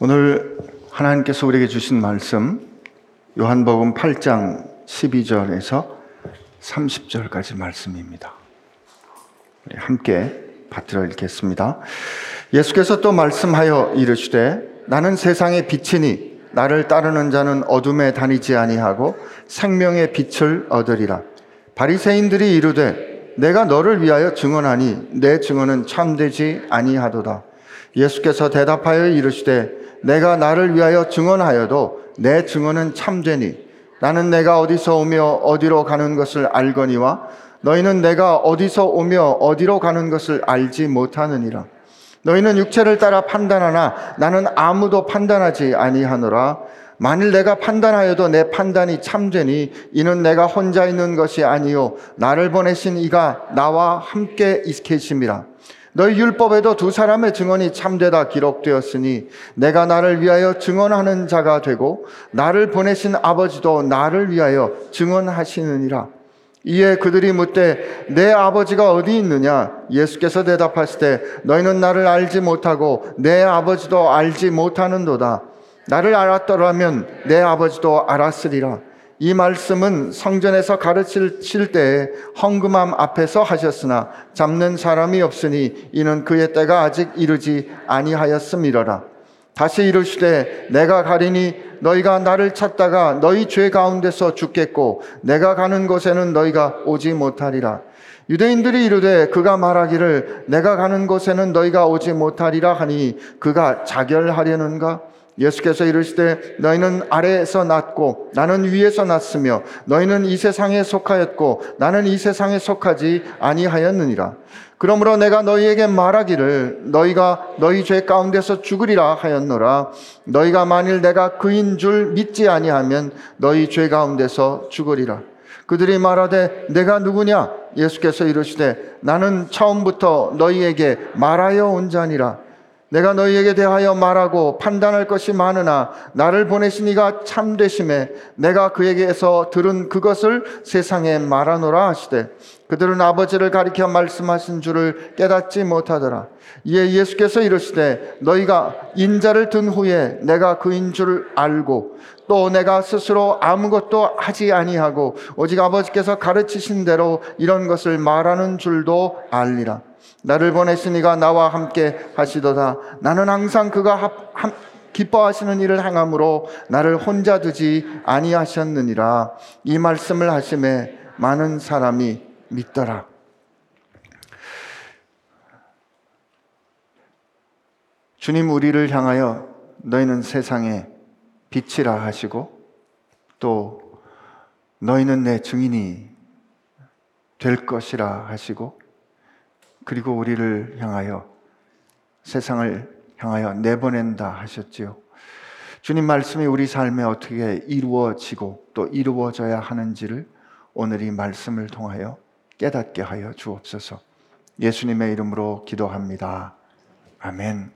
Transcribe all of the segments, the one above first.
오늘 하나님께서 우리에게 주신 말씀 요한복음 8장 12절에서 30절까지 말씀입니다. 우리 함께 받들어 읽겠습니다. 예수께서 또 말씀하여 이르시되 나는 세상의 빛이니 나를 따르는 자는 어둠에 다니지 아니하고 생명의 빛을 얻으리라. 바리새인들이 이르되 내가 너를 위하여 증언하니 내 증언은 참되지 아니하도다. 예수께서 대답하여 이르시되 내가 나를 위하여 증언하여도 내 증언은 참되니 나는 내가 어디서 오며 어디로 가는 것을 알거니와 너희는 내가 어디서 오며 어디로 가는 것을 알지 못하느니라. 너희는 육체를 따라 판단하나 나는 아무도 판단하지 아니하노라. 만일 내가 판단하여도 내 판단이 참되니 이는 내가 혼자 있는 것이 아니요 나를 보내신 이가 나와 함께 계심이라. 너희 율법에도 두 사람의 증언이 참되다 기록되었으니 내가 나를 위하여 증언하는 자가 되고 나를 보내신 아버지도 나를 위하여 증언하시느니라. 이에 그들이 묻되 내 아버지가 어디 있느냐? 예수께서 대답하시되 너희는 나를 알지 못하고 내 아버지도 알지 못하는도다. 나를 알았더라면 내 아버지도 알았으리라. 이 말씀은 성전에서 가르치실 때에 헌금함 앞에서 하셨으나 잡는 사람이 없으니 이는 그의 때가 아직 이르지 아니하였음이러라. 다시 이르시되 내가 가리니 너희가 나를 찾다가 너희 죄 가운데서 죽겠고 내가 가는 곳에는 너희가 오지 못하리라. 유대인들이 이르되 그가 말하기를 내가 가는 곳에는 너희가 오지 못하리라 하니 그가 자결하려는가? 예수께서 이르시되 너희는 아래에서 났고 나는 위에서 났으며 너희는 이 세상에 속하였고 나는 이 세상에 속하지 아니하였느니라. 그러므로 내가 너희에게 말하기를 너희가 너희 죄 가운데서 죽으리라 하였노라. 너희가 만일 내가 그인 줄 믿지 아니하면 너희 죄 가운데서 죽으리라. 그들이 말하되 내가 누구냐? 예수께서 이르시되 나는 처음부터 너희에게 말하여 온 자니라. 내가 너희에게 대하여 말하고 판단할 것이 많으나 나를 보내신 이가 참되심에 내가 그에게서 들은 그것을 세상에 말하노라 하시되 그들은 아버지를 가리켜 말씀하신 줄을 깨닫지 못하더라. 이에 예수께서 이르시되 너희가 인자를 든 후에 내가 그인 줄 알고 또 내가 스스로 아무것도 하지 아니하고 오직 아버지께서 가르치신 대로 이런 것을 말하는 줄도 알리라. 나를 보내신 이가 나와 함께 하시도다. 나는 항상 그가 기뻐하시는 일을 행함으로 나를 혼자 두지 아니하셨느니라. 이 말씀을 하심에 많은 사람이 믿더라. 주님 우리를 향하여 너희는 세상의 빛이라 하시고 또 너희는 내 증인이 될 것이라 하시고 그리고 우리를 향하여 세상을 향하여 내보낸다 하셨지요. 주님 말씀이 우리 삶에 어떻게 이루어지고 또 이루어져야 하는지를 오늘 이 말씀을 통하여 깨닫게 하여 주옵소서. 예수님의 이름으로 기도합니다. 아멘.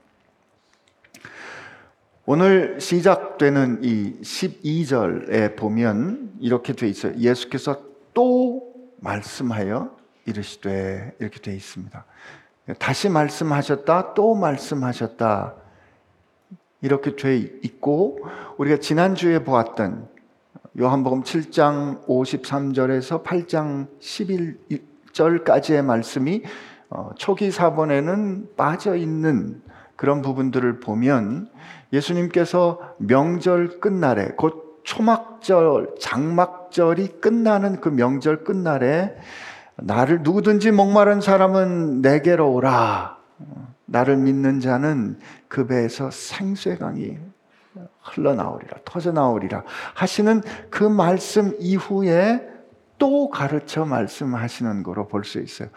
오늘 시작되는 이 12절에 보면 이렇게 돼 있어요. 예수께서 또 말씀하여 이르시되 이렇게 되어 있습니다. 다시 말씀하셨다, 또 말씀하셨다 이렇게 되어 있고 우리가 지난주에 보았던 요한복음 7장 53절에서 8장 11절까지의 말씀이 초기 사본에는 빠져있는 그런 부분들을 보면 예수님께서 명절 끝날에 곧 초막절, 장막절이 끝나는 그 명절 끝날에 나를 누구든지 목마른 사람은 내게로 오라. 나를 믿는 자는 그 배에서 생수의 강이 흘러나오리라, 터져나오리라 하시는 그 말씀 이후에 또 가르쳐 말씀하시는 거로 볼 수 있어요.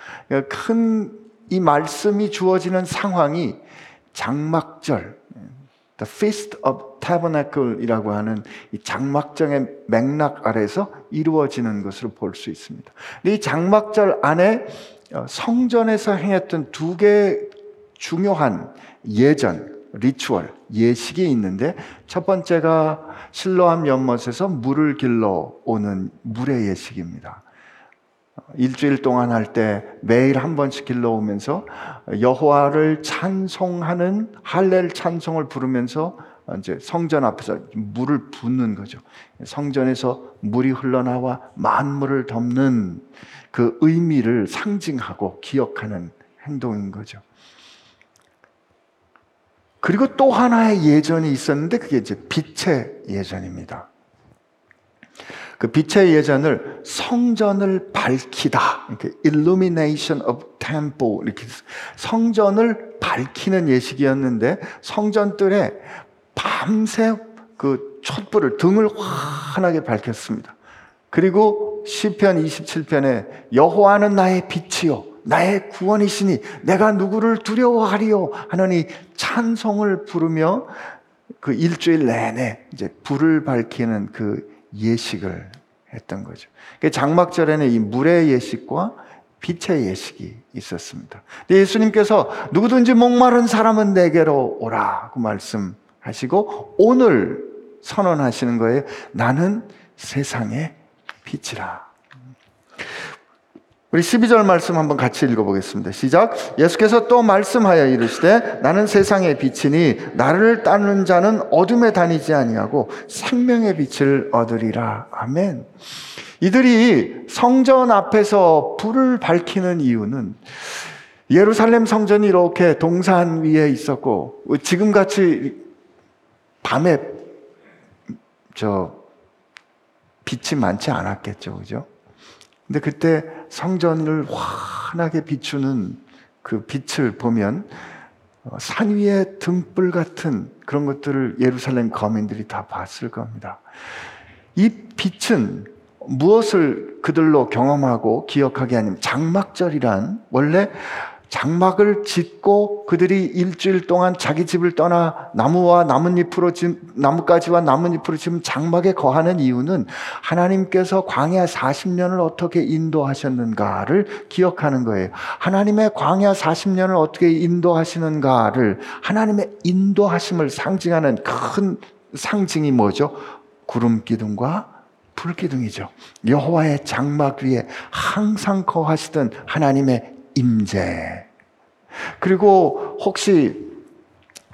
큰 이 말씀이 주어지는 상황이 장막절, The Feast of Tabernacle이라고 하는 이 장막절의 맥락 아래에서 이루어지는 것으로 볼 수 있습니다. 이 장막절 안에 성전에서 행했던 두 개의 중요한 예전, 리추얼, 예식이 있는데 첫 번째가 실로암 연못에서 물을 길러 오는 물의 예식입니다. 일주일 동안 할 때 매일 한 번씩 길러오면서 여호와를 찬송하는 할렐 찬송을 부르면서 이제 성전 앞에서 물을 붓는 거죠. 성전에서 물이 흘러나와 만물을 덮는 그 의미를 상징하고 기억하는 행동인 거죠. 그리고 또 하나의 예전이 있었는데 그게 이제 빛의 예전입니다. 그 빛의 예전을 성전을 밝히다, 이렇게 illumination of temple, 이렇게 성전을 밝히는 예식이었는데 성전뜰에 밤새 그 촛불을 등을 환하게 밝혔습니다. 그리고 시편 27편에 여호와는 나의 빛이요 나의 구원이시니 내가 누구를 두려워하리요 하느니 찬송을 부르며 그 일주일 내내 이제 불을 밝히는 그 예식을 했던 거죠. 장막절에는 이 물의 예식과 빛의 예식이 있었습니다. 예수님께서 누구든지 목마른 사람은 내게로 오라고 말씀하시고 오늘 선언하시는 거예요. 나는 세상의 빛이라. 우리 12절 말씀 한번 같이 읽어보겠습니다. 시작. 예수께서 또 말씀하여 이르시되 나는 세상의 빛이니 나를 따르는 자는 어둠에 다니지 아니하고 생명의 빛을 얻으리라. 아멘. 이들이 성전 앞에서 불을 밝히는 이유는 예루살렘 성전이 이렇게 동산 위에 있었고 지금같이 밤에 빛이 많지 않았겠죠, 그죠? 근데 그때 성전을 환하게 비추는 그 빛을 보면 산 위의 등불 같은 그런 것들을 예루살렘 거민들이 다 봤을 겁니다. 이 빛은 무엇을 그들로 경험하고 기억하게 하냐면 장막절이란 원래 장막을 짓고 그들이 일주일 동안 자기 집을 떠나 나뭇가지와 나뭇잎으로 지금 장막에 거하는 이유는 하나님께서 광야 40년을 어떻게 인도하셨는가를 기억하는 거예요. 하나님의 광야 40년을 어떻게 인도하시는가를, 하나님의 인도하심을 상징하는 큰 상징이 뭐죠? 구름 기둥과 불 기둥이죠. 여호와의 장막 위에 항상 거하시던 하나님의 임재. 그리고 혹시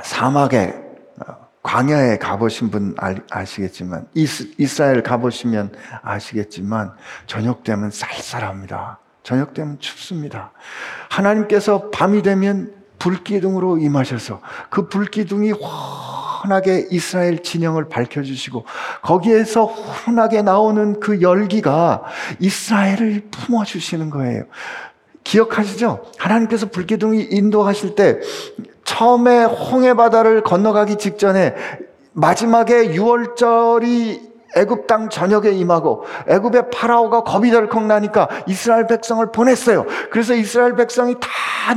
사막에 광야에 가보신 분 아시겠지만, 이스라엘 가보시면 아시겠지만 저녁 되면 쌀쌀합니다. 저녁 되면 춥습니다. 하나님께서 밤이 되면 불기둥으로 임하셔서 그 불기둥이 환하게 이스라엘 진영을 밝혀주시고 거기에서 환하게 나오는 그 열기가 이스라엘을 품어주시는 거예요. 기억하시죠? 하나님께서 불기둥이 인도하실 때 처음에 홍해 바다를 건너가기 직전에 마지막에 유월절이 애굽 땅 전역에 임하고 애굽의 파라오가 겁이 덜컥 나니까 이스라엘 백성을 보냈어요. 그래서 이스라엘 백성이 다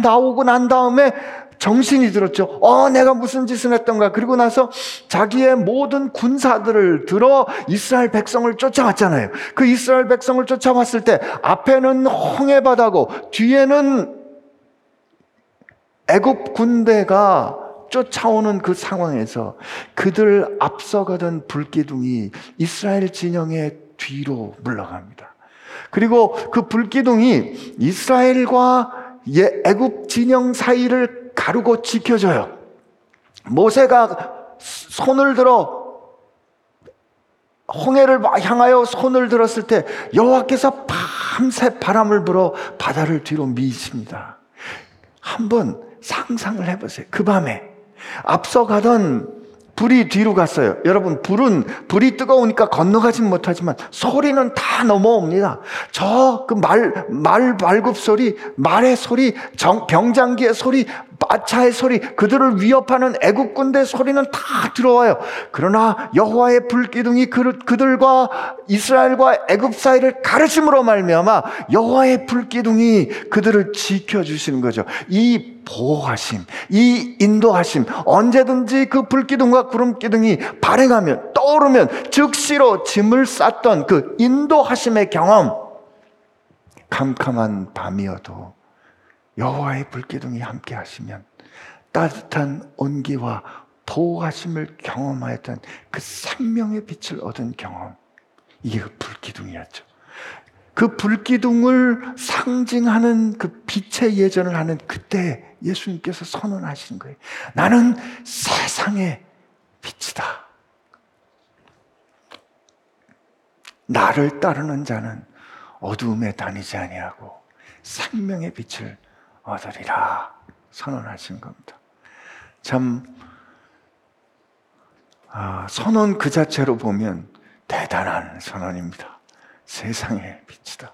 나오고 난 다음에 정신이 들었죠. 내가 무슨 짓을 했던가. 그리고 나서 자기의 모든 군사들을 들어 이스라엘 백성을 쫓아왔잖아요. 그 이스라엘 백성을 쫓아왔을 때 앞에는 홍해바다고 뒤에는 애굽 군대가 쫓아오는 그 상황에서 그들 앞서가던 불기둥이 이스라엘 진영의 뒤로 물러갑니다. 그리고 그 불기둥이 이스라엘과 애굽 진영 사이를 가르고 지켜줘요. 모세가 손을 들어 홍해를 향하여 손을 들었을 때 여호와께서 밤새 바람을 불어 바다를 뒤로 미칩니다. 한번 상상을 해보세요. 그 밤에 앞서가던 불이 뒤로 갔어요. 여러분, 불이 뜨거우니까 건너가진 못하지만 소리는 다 넘어옵니다. 저 그 발굽 소리, 말의 소리, 병장기의 소리, 마차의 소리, 그들을 위협하는 애국군대의 소리는 다 들어와요. 그러나 여호와의 불기둥이 그들과 이스라엘과 애굽 사이를 가르침으로 말미암아 여호와의 불기둥이 그들을 지켜주시는 거죠. 이 보호하심, 이 인도하심, 언제든지 그 불기둥과 구름기둥이 발행하면, 떠오르면 즉시로 짐을 쌌던 그 인도하심의 경험. 캄캄한 밤이어도 여호와의 불기둥이 함께 하시면 따뜻한 온기와 보호하심을 경험하였던 그 생명의 빛을 얻은 경험, 이게 그 불기둥이었죠. 그 불기둥을 상징하는 그 빛의 예전을 하는 그때 예수님께서 선언하신 거예요. 나는 세상의 빛이다. 나를 따르는 자는 어두움에 다니지 아니하고 생명의 빛을 얻으리라 선언하신 겁니다. 참 선언 그 자체로 보면 대단한 선언입니다. 세상의 빛이다.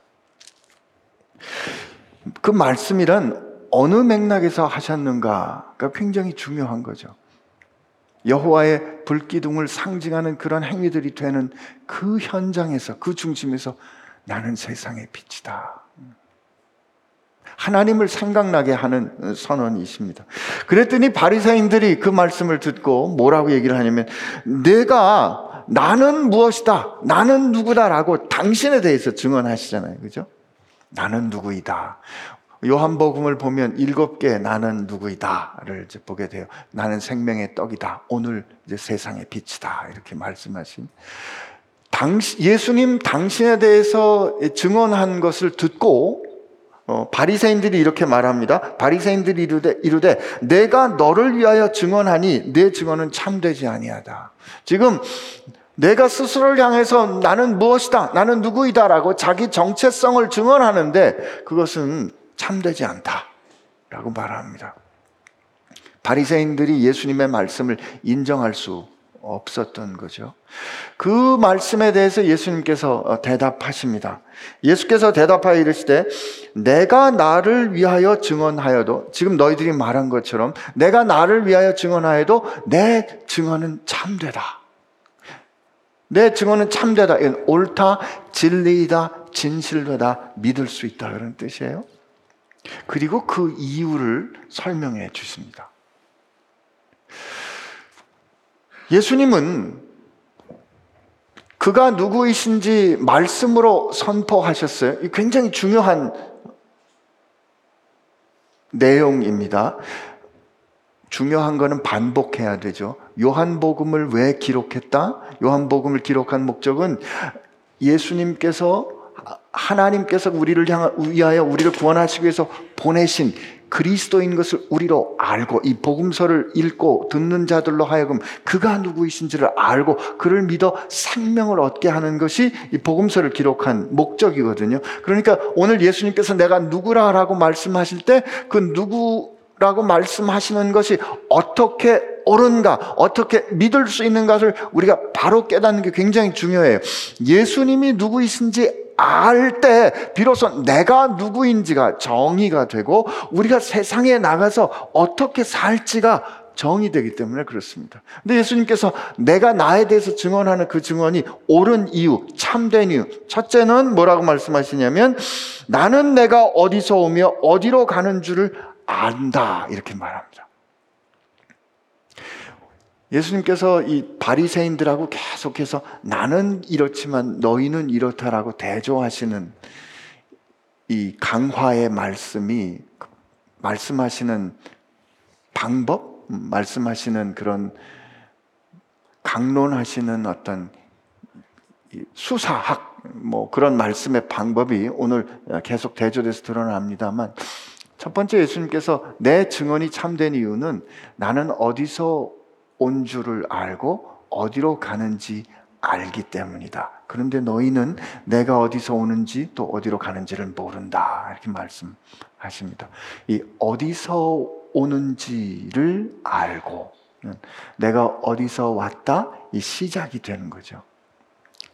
그 말씀이란 어느 맥락에서 하셨는가가 굉장히 중요한 거죠. 여호와의 불기둥을 상징하는 그런 행위들이 되는 그 현장에서, 그 중심에서 나는 세상의 빛이다. 하나님을 생각나게 하는 선언이십니다. 그랬더니 바리새인들이 그 말씀을 듣고 뭐라고 얘기를 하냐면, 내가 나는 무엇이다, 나는 누구다라고 당신에 대해서 증언하시잖아요. 그죠? 나는 누구이다. 요한복음을 보면 7개 나는 누구이다를 이제 보게 돼요. 나는 생명의 떡이다. 오늘 이제 세상의 빛이다. 이렇게 말씀하신. 예수님 당신에 대해서 증언한 것을 듣고 바리새인들이 이렇게 말합니다. 바리새인들이 이르되 내가 너를 위하여 증언하니 내 증언은 참되지 아니하다. 지금 내가 스스로를 향해서 나는 무엇이다, 나는 누구이다 라고 자기 정체성을 증언하는데 그것은 참되지 않다 라고 말합니다. 바리새인들이 예수님의 말씀을 인정할 수 없었던 거죠. 그 말씀에 대해서 예수님께서 대답하십니다. 예수께서 대답하여 이르시되, 내가 나를 위하여 증언하여도, 지금 너희들이 말한 것처럼 내가 나를 위하여 증언하여도 내 증언은 참되다. 내 증언은 참되다. 이건 옳다, 진리이다, 진실되다, 믿을 수 있다, 그런 뜻이에요. 그리고 그 이유를 설명해 주십니다. 예수님은 그가 누구이신지 말씀으로 선포하셨어요. 굉장히 중요한 내용입니다. 중요한 거는 반복해야 되죠. 요한복음을 왜 기록했다? 요한복음을 기록한 목적은 예수님께서, 하나님께서 우리를 위하여 우리를 구원하시기 위해서 보내신 그리스도인 것을 우리로 알고, 이 복음서를 읽고 듣는 자들로 하여금 그가 누구이신지를 알고 그를 믿어 생명을 얻게 하는 것이 이 복음서를 기록한 목적이거든요. 그러니까 오늘 예수님께서 내가 누구라고 말씀하실 때 그 누구라고 말씀하시는 것이 어떻게 옳은가, 어떻게 믿을 수 있는가를 우리가 바로 깨닫는 게 굉장히 중요해요. 예수님이 누구이신지 알 때 비로소 내가 누구인지가 정의가 되고 우리가 세상에 나가서 어떻게 살지가 정의되기 때문에 그렇습니다. 근데 예수님께서 내가 나에 대해서 증언하는 그 증언이 옳은 이유, 참된 이유, 첫째는 뭐라고 말씀하시냐면 나는 내가 어디서 오며 어디로 가는 줄을 안다, 이렇게 말합니다. 예수님께서 이 바리새인들하고 계속해서 나는 이렇지만 너희는 이렇다라고 대조하시는 이 강화의 말씀이, 말씀하시는 방법, 말씀하시는 그런 강론하시는 어떤 수사학, 뭐 그런 말씀의 방법이 오늘 계속 대조돼서 드러납니다만, 첫 번째 예수님께서 내 증언이 참된 이유는 나는 어디서 온 줄을 알고 어디로 가는지 알기 때문이다. 그런데 너희는 내가 어디서 오는지 또 어디로 가는지를 모른다, 이렇게 말씀하십니다. 이 어디서 오는지를 알고, 내가 어디서 왔다, 이 시작이 되는 거죠.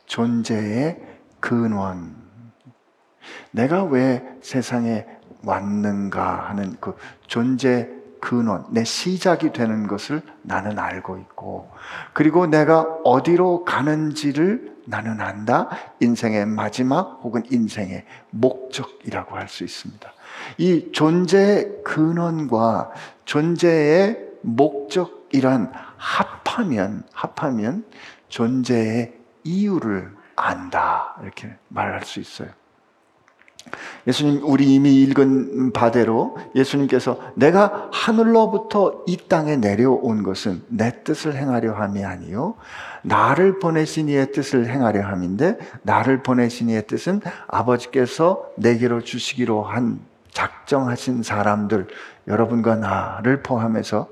존재의 근원, 내가 왜 세상에 왔는가 하는 그 존재 근원, 내 시작이 되는 것을 나는 알고 있고, 그리고 내가 어디로 가는지를 나는 안다. 인생의 마지막 혹은 인생의 목적이라고 할 수 있습니다. 이 존재의 근원과 존재의 목적이란 합하면 존재의 이유를 안다, 이렇게 말할 수 있어요. 예수님, 우리 이미 읽은 바대로 예수님께서 내가 하늘로부터 이 땅에 내려온 것은 내 뜻을 행하려 함이 아니요 나를 보내신 이의 뜻을 행하려 함인데, 나를 보내신 이의 뜻은 아버지께서 내게로 주시기로 한 작정하신 사람들, 여러분과 나를 포함해서를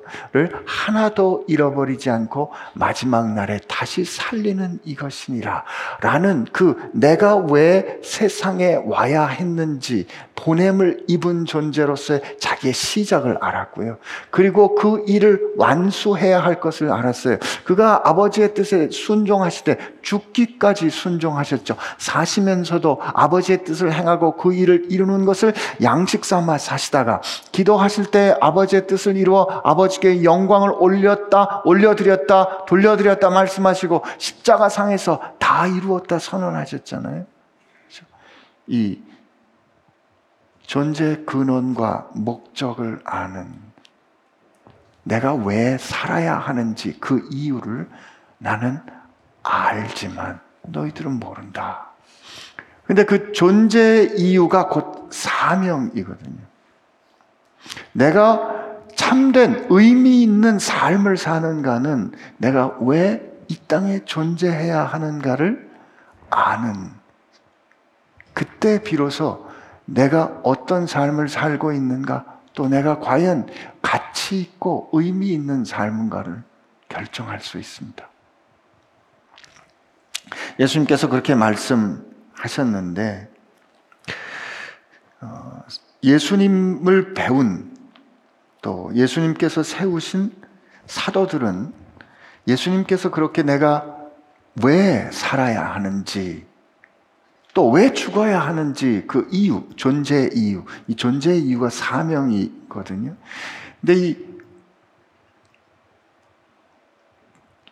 하나도 잃어버리지 않고 마지막 날에 다시 살리는 이것이니라 라는, 그 내가 왜 세상에 와야 했는지 보냄을 입은 존재로서의 자기의 시작을 알았고요. 그리고 그 일을 완수해야 할 것을 알았어요. 그가 아버지의 뜻에 순종하실 때 죽기까지 순종하셨죠. 사시면서도 아버지의 뜻을 행하고 그 일을 이루는 것을 양식 삼아 사시다가, 기도하실 때 아버지의 뜻을 이루어 아버지께 영광을 올려드렸다 돌려드렸다 말씀하시고 십자가 상에서 다 이루었다 선언하셨잖아요. 이 존재의 근원과 목적을 아는, 내가 왜 살아야 하는지 그 이유를 나는 알지만 너희들은 모른다. 근데 그 존재의 이유가 곧 사명이거든요. 내가 참된 의미 있는 삶을 사는가는 내가 왜 이 땅에 존재해야 하는가를 아는, 그때 비로소 내가 어떤 삶을 살고 있는가, 또 내가 과연 가치 있고 의미 있는 삶인가를 결정할 수 있습니다. 예수님께서 그렇게 말씀하셨는데, 예수님을 배운, 또 예수님께서 세우신 사도들은 예수님께서 그렇게 내가 왜 살아야 하는지, 또 왜 죽어야 하는지 그 이유, 존재의 이유, 이 존재의 이유가 사명이거든요. 근데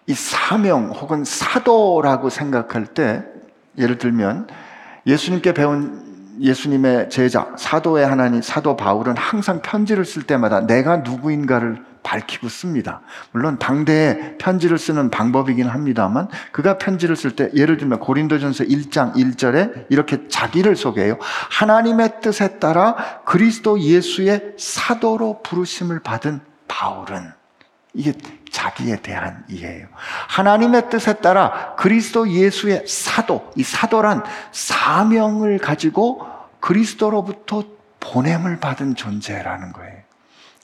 이 사명 혹은 사도라고 생각할 때, 예를 들면 예수님께 배운 예수님의 제자, 사도의 하나님, 사도 바울은 항상 편지를 쓸 때마다 내가 누구인가를 밝히고 씁니다. 물론 당대에 편지를 쓰는 방법이긴 합니다만, 그가 편지를 쓸 때 예를 들면 고린도전서 1장 1절에 이렇게 자기를 소개해요. 하나님의 뜻에 따라 그리스도 예수의 사도로 부르심을 받은 바울은, 이게 자기에 대한 이해예요. 하나님의 뜻에 따라 그리스도 예수의 사도, 이 사도란 사명을 가지고 그리스도로부터 보냄을 받은 존재라는 거예요.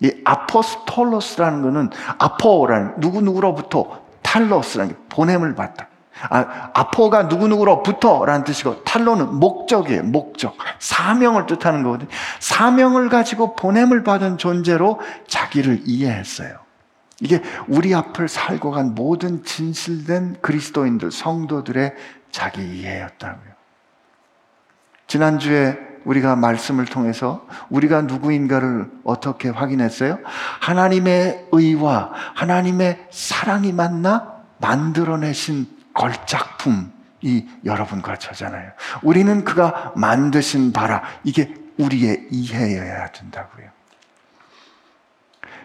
이 아포스톨로스라는 거는 아포라는 누구누구로부터, 탈로스라는 게 보냄을 받다. 아포가 누구누구로부터라는 뜻이고, 탈로는 목적이에요. 목적, 사명을 뜻하는 거거든요. 사명을 가지고 보냄을 받은 존재로 자기를 이해했어요. 이게 우리 앞을 살고 간 모든 진실된 그리스도인들, 성도들의 자기 이해였다고요. 지난주에 우리가 말씀을 통해서 우리가 누구인가를 어떻게 확인했어요? 하나님의 의와 하나님의 사랑이 만나 만들어내신 걸작품이 여러분과 저잖아요. 우리는 그가 만드신 바라, 이게 우리의 이해여야 된다고요.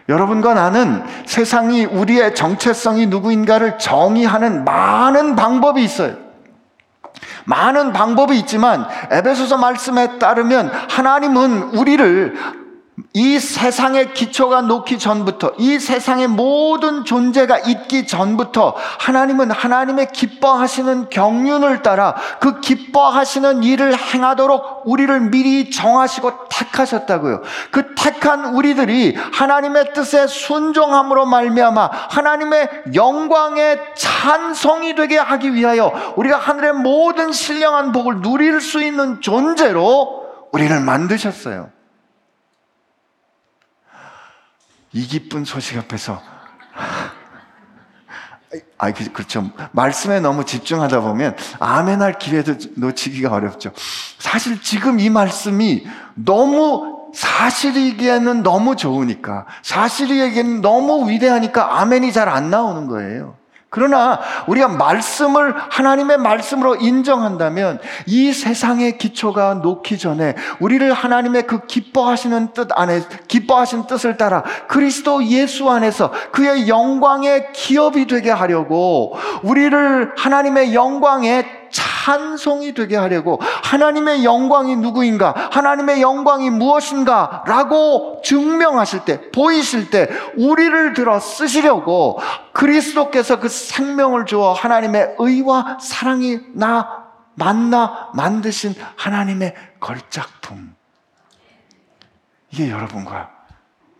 여러분과 나는 세상이 우리의 정체성이 누구인가를 정의하는 많은 방법이 있어요. 많은 방법이 있지만 에베소서 말씀에 따르면 하나님은 우리를 이 세상의 기초가 놓기 전부터, 이 세상의 모든 존재가 있기 전부터, 하나님은 하나님의 기뻐하시는 경륜을 따라 그 기뻐하시는 일을 행하도록 우리를 미리 정하시고 택하셨다고요. 그 택한 우리들이 하나님의 뜻에 순종함으로 말미암아 하나님의 영광의 찬송이 되게 하기 위하여 우리가 하늘의 모든 신령한 복을 누릴 수 있는 존재로 우리를 만드셨어요. 이 기쁜 소식 앞에서 그렇죠. 말씀에 너무 집중하다 보면 아멘할 기회도 놓치기가 어렵죠. 사실 지금 이 말씀이 너무 사실이기에는 너무 좋으니까, 사실이기에는 너무 위대하니까 아멘이 잘 안 나오는 거예요. 그러나 우리가 말씀을 하나님의 말씀으로 인정한다면, 이 세상의 기초가 놓기 전에 우리를 하나님의 그 기뻐하시는 뜻 안에, 기뻐하신 뜻을 따라 그리스도 예수 안에서 그의 영광의 기업이 되게 하려고 우리를 하나님의 영광의 차 찬송이 되게 하려고 하나님의 영광이 누구인가, 하나님의 영광이 무엇인가 라고 증명하실 때, 보이실 때 우리를 들어 쓰시려고 그리스도께서 그 생명을 주어 하나님의 의와 사랑이 나 만나 만드신 하나님의 걸작품, 이게 여러분과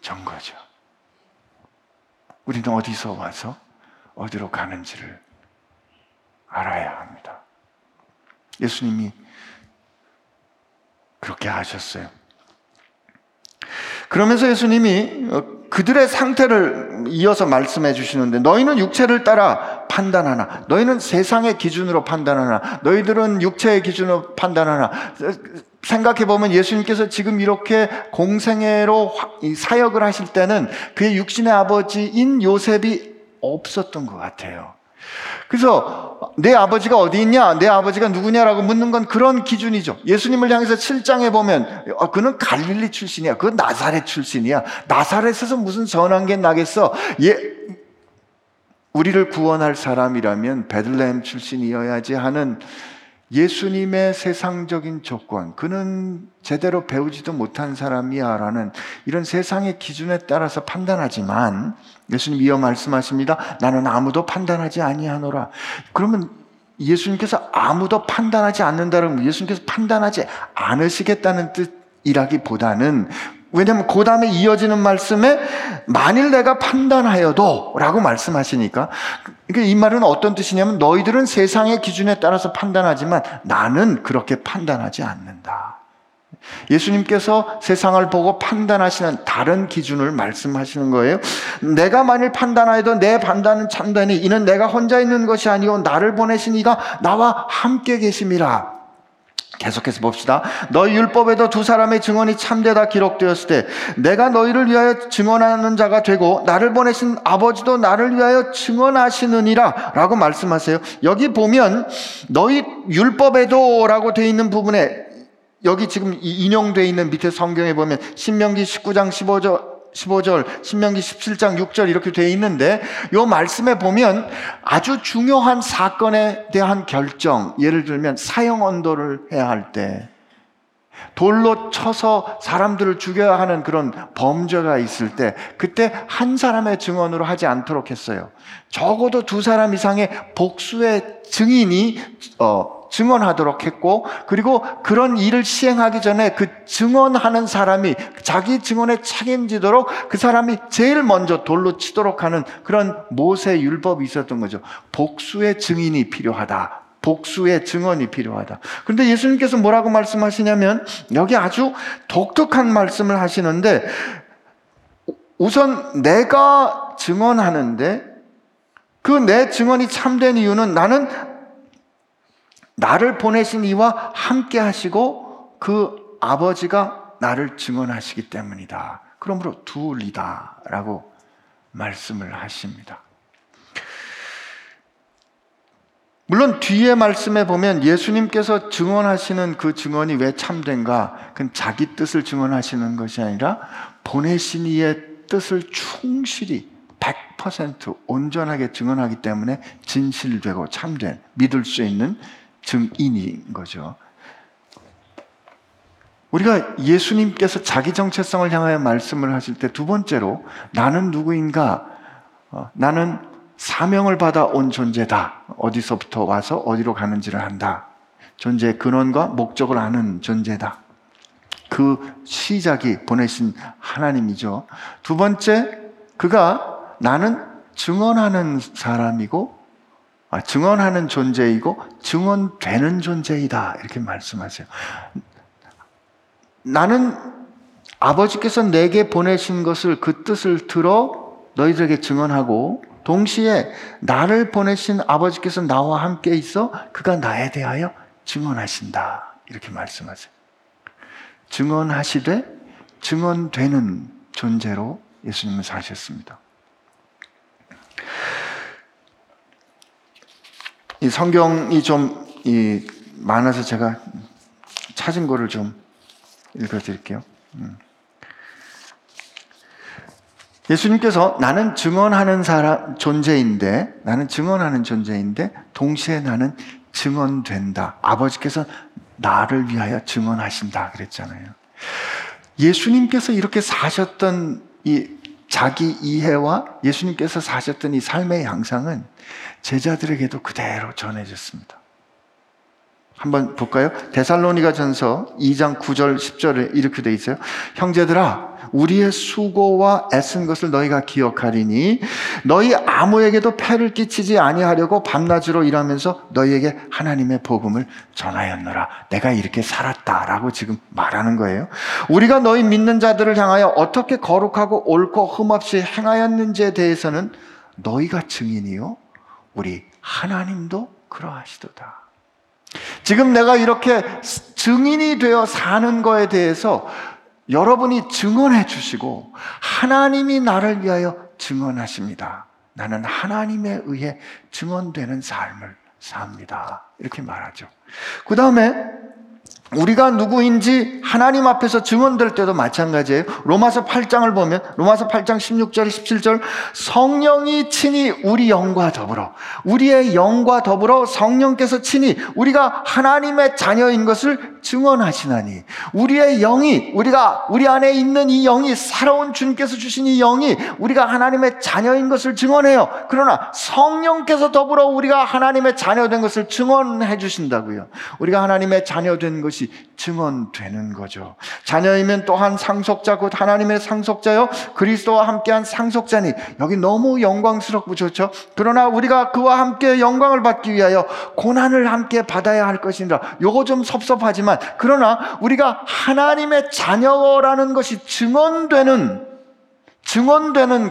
전 거죠. 우리는 어디서 와서 어디로 가는지를 알아야 합니다. 예수님이 그렇게 하셨어요. 그러면서 예수님이 그들의 상태를 이어서 말씀해 주시는데, 너희는 육체를 따라 판단하나, 너희는 세상의 기준으로 판단하나, 너희들은 육체의 기준으로 판단하나. 생각해보면 예수님께서 지금 이렇게 공생애로 사역을 하실 때는 그의 육신의 아버지인 요셉이 없었던 것 같아요. 그래서 내 아버지가 어디 있냐, 내 아버지가 누구냐라고 묻는 건 그런 기준이죠. 예수님을 향해서 7장에 보면 그는 갈릴리 출신이야, 그건 나사렛 출신이야, 나사렛에서 무슨 선한 게 나겠어, 우리를 구원할 사람이라면 베들레헴 출신이어야지 하는 예수님의 세상적인 조건, 그는 제대로 배우지도 못한 사람이야 라는 이런 세상의 기준에 따라서 판단하지만, 예수님 이어 말씀하십니다. 나는 아무도 판단하지 아니하노라. 그러면 예수님께서 아무도 판단하지 않는다면 예수님께서 판단하지 않으시겠다는 뜻이라기보다는, 왜냐하면 그 다음에 이어지는 말씀에 만일 내가 판단하여도 라고 말씀하시니까, 그러니까 이 말은 어떤 뜻이냐면 너희들은 세상의 기준에 따라서 판단하지만 나는 그렇게 판단하지 않는다. 예수님께서 세상을 보고 판단하시는 다른 기준을 말씀하시는 거예요. 내가 만일 판단하여도 내 판단은 참다니, 이는 내가 혼자 있는 것이 아니오 나를 보내신 이가 나와 함께 계심이라. 계속해서 봅시다. 너희 율법에도 두 사람의 증언이 참되다 기록되었을 때 내가 너희를 위하여 증언하는 자가 되고 나를 보내신 아버지도 나를 위하여 증언하시느니라 라고 말씀하세요. 여기 보면 너희 율법에도 라고 되어 있는 부분에, 여기 지금 인용되어 있는 밑에 성경에 보면 신명기 19장 15절, 신명기 17장 6절 이렇게 되어 있는데, 이 말씀에 보면 아주 중요한 사건에 대한 결정, 예를 들면 사형 언도를 해야 할 때, 돌로 쳐서 사람들을 죽여야 하는 그런 범죄가 있을 때, 그때 한 사람의 증언으로 하지 않도록 했어요. 적어도 두 사람 이상의 복수의 증인이 증언하도록 했고, 그리고 그런 일을 시행하기 전에 그 증언하는 사람이 자기 증언에 책임지도록 그 사람이 제일 먼저 돌로 치도록 하는 그런 모세 율법이 있었던 거죠. 복수의 증인이 필요하다, 복수의 증언이 필요하다. 그런데 예수님께서 뭐라고 말씀하시냐면, 여기 아주 독특한 말씀을 하시는데, 우선 내가 증언하는데 그 내 증언이 참된 이유는 나는 나를 보내신 이와 함께 하시고 그 아버지가 나를 증언하시기 때문이다. 그러므로 둘이다 라고 말씀을 하십니다. 물론 뒤에 말씀에 보면 예수님께서 증언하시는 그 증언이 왜 참된가, 그건 자기 뜻을 증언하시는 것이 아니라 보내신 이의 뜻을 충실히 100% 온전하게 증언하기 때문에 진실되고 참된, 믿을 수 있는 증인인 거죠. 우리가 예수님께서 자기 정체성을 향하여 말씀을 하실 때 두 번째로 나는 누구인가, 나는 사명을 받아 온 존재다, 어디서부터 와서 어디로 가는지를 안다, 존재의 근원과 목적을 아는 존재다, 그 시작이 보내신 하나님이죠. 두 번째, 그가 나는 증언하는 사람이고 증언하는 존재이고 증언되는 존재이다 이렇게 말씀하세요. 나는 아버지께서 내게 보내신 것을, 그 뜻을 들어 너희들에게 증언하고, 동시에 나를 보내신 아버지께서 나와 함께 있어 그가 나에 대하여 증언하신다 이렇게 말씀하세요. 증언하시되 증언되는 존재로 예수님은 사셨습니다. 이 성경이 좀 많아서 제가 찾은 거를 좀 읽어드릴게요. 예수님께서 나는 증언하는 사람 존재인데, 동시에 나는 증언된다. 아버지께서 나를 위하여 증언하신다 그랬잖아요. 예수님께서 이렇게 사셨던 이 자기 이해와 예수님께서 사셨던 이 삶의 양상은 제자들에게도 그대로 전해졌습니다. 한번 볼까요? 데살로니가전서 2장 9절 10절에 이렇게 돼 있어요. 형제들아, 우리의 수고와 애쓴 것을 너희가 기억하리니 너희 아무에게도 폐를 끼치지 아니하려고 밤낮으로 일하면서 너희에게 하나님의 복음을 전하였노라. 내가 이렇게 살았다라고 지금 말하는 거예요. 우리가 너희 믿는 자들을 향하여 어떻게 거룩하고 옳고 흠없이 행하였는지에 대해서는 너희가 증인이요 우리 하나님도 그러하시도다. 지금 내가 이렇게 증인이 되어 사는 거에 대해서 여러분이 증언해 주시고 하나님이 나를 위하여 증언하십니다. 나는 하나님에 의해 증언되는 삶을 삽니다. 이렇게 말하죠. 그 다음에 우리가 누구인지 하나님 앞에서 증언될 때도 마찬가지예요. 로마서 8장을 보면 로마서 8장 16절 17절 성령이 친히 우리 영과 더불어 우리의 영과 더불어 성령께서 친히 우리가 하나님의 자녀인 것을 증언하시나니 우리의 영이 우리가 우리 안에 있는 이 영이 살아온 주님께서 주신 이 영이 우리가 하나님의 자녀인 것을 증언해요. 그러나 성령께서 더불어 우리가 하나님의 자녀된 것을 증언해 주신다고요. 우리가 하나님의 자녀된 것이 증언되는 거죠. 자녀이면 또한 상속자 곧 하나님의 상속자요 그리스도와 함께한 상속자니 여기 너무 영광스럽고 좋죠. 그러나 우리가 그와 함께 영광을 받기 위하여 고난을 함께 받아야 할 것이니라. 요거 좀 섭섭하지만 그러나 우리가 하나님의 자녀라는 것이 증언되는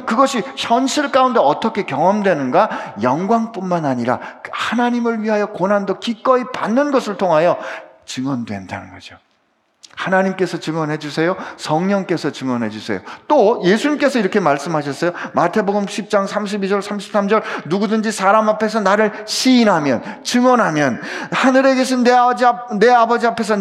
그것이 현실 가운데 어떻게 경험되는가? 영광뿐만 아니라 하나님을 위하여 고난도 기꺼이 받는 것을 통하여 증언된다는 거죠. 하나님께서 증언해 주세요. 성령께서 증언해 주세요. 또 예수님께서 이렇게 말씀하셨어요. 마태복음 10장 32절 33절 누구든지 사람 앞에서 나를 시인하면 증언하면 하늘에 계신 내 아버지 앞에서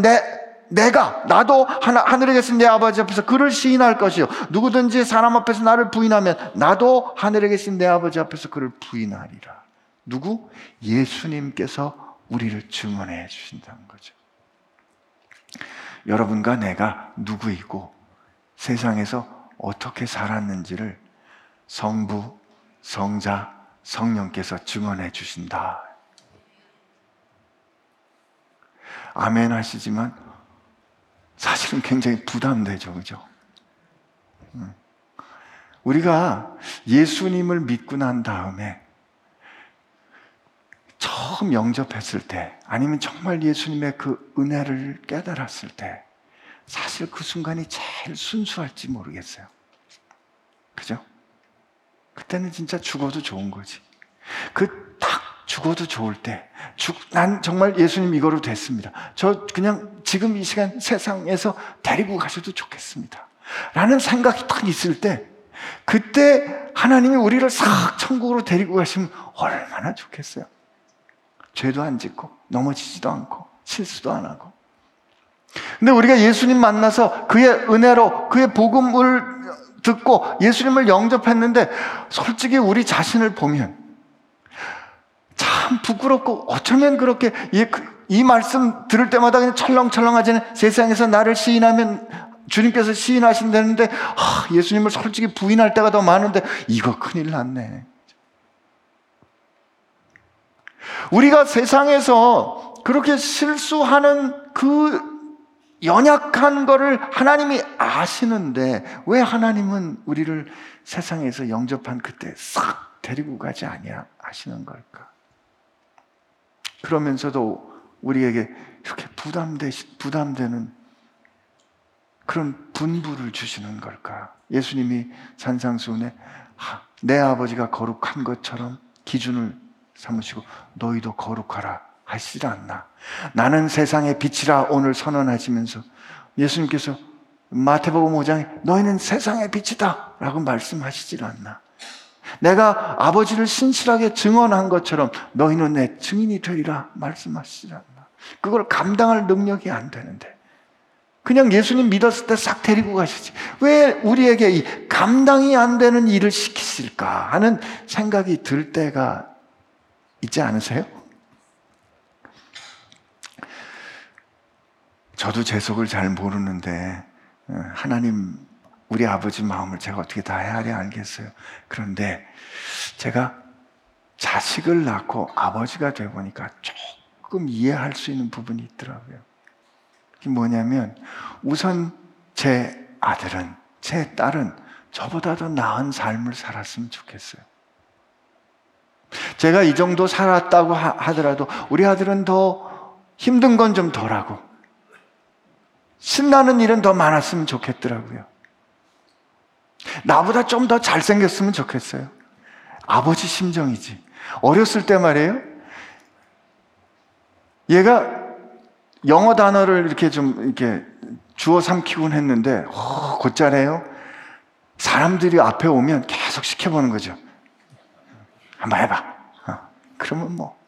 나도 하늘에 계신 내 아버지 앞에서 그를 시인할 것이요 누구든지 사람 앞에서 나를 부인하면 나도 하늘에 계신 내 아버지 앞에서 그를 부인하리라. 누구? 예수님께서 우리를 증언해 주신다는 거죠. 여러분과 내가 누구이고 세상에서 어떻게 살았는지를 성부, 성자, 성령께서 증언해 주신다. 아멘 하시지만 사실은 굉장히 부담되죠, 그죠? 우리가 예수님을 믿고 난 다음에 처음 영접했을 때 아니면 정말 예수님의 그 은혜를 깨달았을 때 사실 그 순간이 제일 순수할지 모르겠어요. 그죠? 그때는 진짜 죽어도 좋은 거지. 그 딱 죽어도 좋을 때 난 정말 예수님 이거로 됐습니다. 저 그냥 지금 이 시간 세상에서 데리고 가셔도 좋겠습니다 라는 생각이 딱 있을 때 그때 하나님이 우리를 싹 천국으로 데리고 가시면 얼마나 좋겠어요. 죄도 안 짓고 넘어지지도 않고 실수도 안 하고. 근데 우리가 예수님 만나서 그의 은혜로 그의 복음을 듣고 예수님을 영접했는데 솔직히 우리 자신을 보면 참 부끄럽고 어쩌면 그렇게 이 말씀 들을 때마다 그냥 철렁철렁하지는 세상에서 나를 시인하면 주님께서 시인하신다는데 예수님을 솔직히 부인할 때가 더 많은데 이거 큰일 났네. 우리가 세상에서 그렇게 실수하는 그 연약한 거를 하나님이 아시는데 왜 하나님은 우리를 세상에서 영접한 그때 싹 데리고 가지 아니야 하시는 걸까? 그러면서도 우리에게 이렇게 부담되는 그런 분부를 주시는 걸까? 예수님이 산상수훈에 내 아버지가 거룩한 것처럼 기준을 삼으시고 너희도 거룩하라 하시지 않나? 나는 세상의 빛이라 오늘 선언하시면서 예수님께서 마태복음 5장에 너희는 세상의 빛이다 라고 말씀하시지 않나? 내가 아버지를 신실하게 증언한 것처럼 너희는 내 증인이 되리라 말씀하시지 않나? 그걸 감당할 능력이 안 되는데 그냥 예수님 믿었을 때 싹 데리고 가시지 왜 우리에게 이 감당이 안 되는 일을 시키실까 하는 생각이 들 때가 있지 않으세요? 저도 제 속을 잘 모르는데 하나님 우리 아버지 마음을 제가 어떻게 다 헤아려 알겠어요. 그런데 제가 자식을 낳고 아버지가 되어 보니까 조금 이해할 수 있는 부분이 있더라고요. 이게 뭐냐면 우선 제 아들은, 제 딸은 저보다 더 나은 삶을 살았으면 좋겠어요. 제가 이 정도 살았다고 하더라도 우리 아들은 더 힘든 건 좀 덜하고 신나는 일은 더 많았으면 좋겠더라고요. 나보다 좀 더 잘생겼으면 좋겠어요. 아버지 심정이지. 어렸을 때 말이에요. 얘가 영어 단어를 이렇게 좀 이렇게 주워 삼키곤 했는데, 곧잘해요. 사람들이 앞에 오면 계속 시켜보는 거죠. 한번 해봐. 그러면 뭐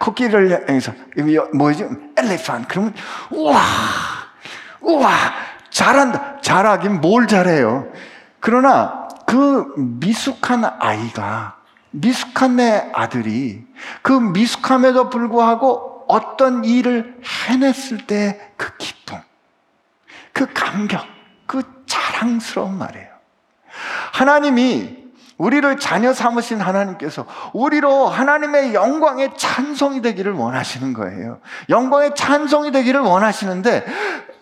코끼리를 향해서 뭐지? 엘리펀트. 그러면 우와 잘한다. 잘하긴 뭘 잘해요. 그러나 그 미숙한 아이가, 미숙한 내 아들이 그 미숙함에도 불구하고 어떤 일을 해냈을 때 그 기쁨, 그 감격, 그 자랑스러운 말이에요. 하나님이 우리를 자녀 삼으신 하나님께서 우리로 하나님의 영광의 찬송이 되기를 원하시는 거예요. 영광의 찬송이 되기를 원하시는데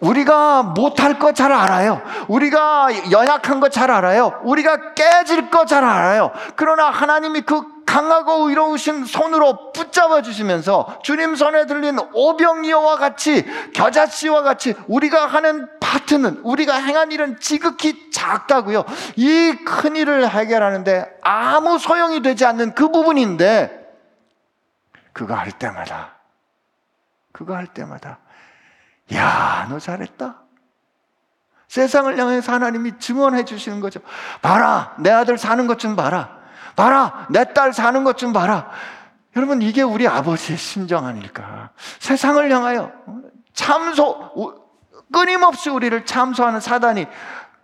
우리가 못할 거 잘 알아요. 우리가 연약한 거 잘 알아요. 우리가 깨질 거 잘 알아요. 그러나 하나님이 그 강하고 의로우신 손으로 붙잡아 주시면서 주님 손에 들린 오병이어와 같이, 겨자씨와 같이 우리가 하는 파트는, 우리가 행한 일은 지극히 작다고요. 이 큰 일을 해결하는데 아무 소용이 되지 않는 그 부분인데 그거 할 때마다 야, 너 잘했다. 세상을 향해서 하나님이 증언해 주시는 거죠. 봐라, 내 아들 사는 것 좀 봐라. 봐라, 내 딸 사는 것 좀 봐라. 여러분, 이게 우리 아버지의 심정 아닐까. 세상을 향하여 끊임없이 우리를 참소하는 사단이,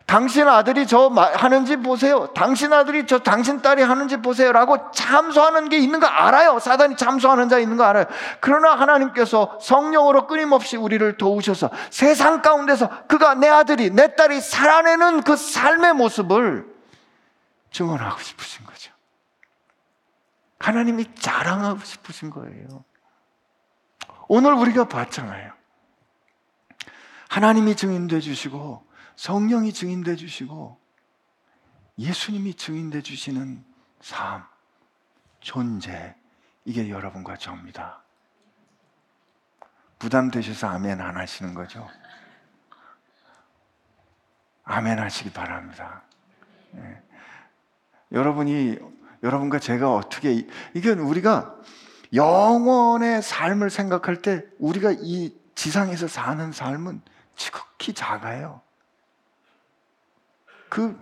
당신 아들이 저 하는지 보세요, 당신 아들이 저, 당신 딸이 하는지 보세요 라고 참소하는 게 있는 거 알아요. 사단이 참소하는 자 있는 거 알아요. 그러나 하나님께서 성령으로 끊임없이 우리를 도우셔서 세상 가운데서 그가, 내 아들이, 내 딸이 살아내는 그 삶의 모습을 증언하고 싶으신 거죠. 하나님이 자랑하고 싶으신 거예요. 오늘 우리가 봤잖아요. 하나님이 증인돼 주시고 성령이 증인돼 주시고 예수님이 증인돼 주시는 삶, 존재, 이게 여러분과 저입니다. 부담되셔서 아멘 안 하시는 거죠? 아멘 하시기 바랍니다. 네. 여러분과 제가 어떻게, 이건 우리가 영원의 삶을 생각할 때 우리가 이 지상에서 사는 삶은 지극히 작아요. 그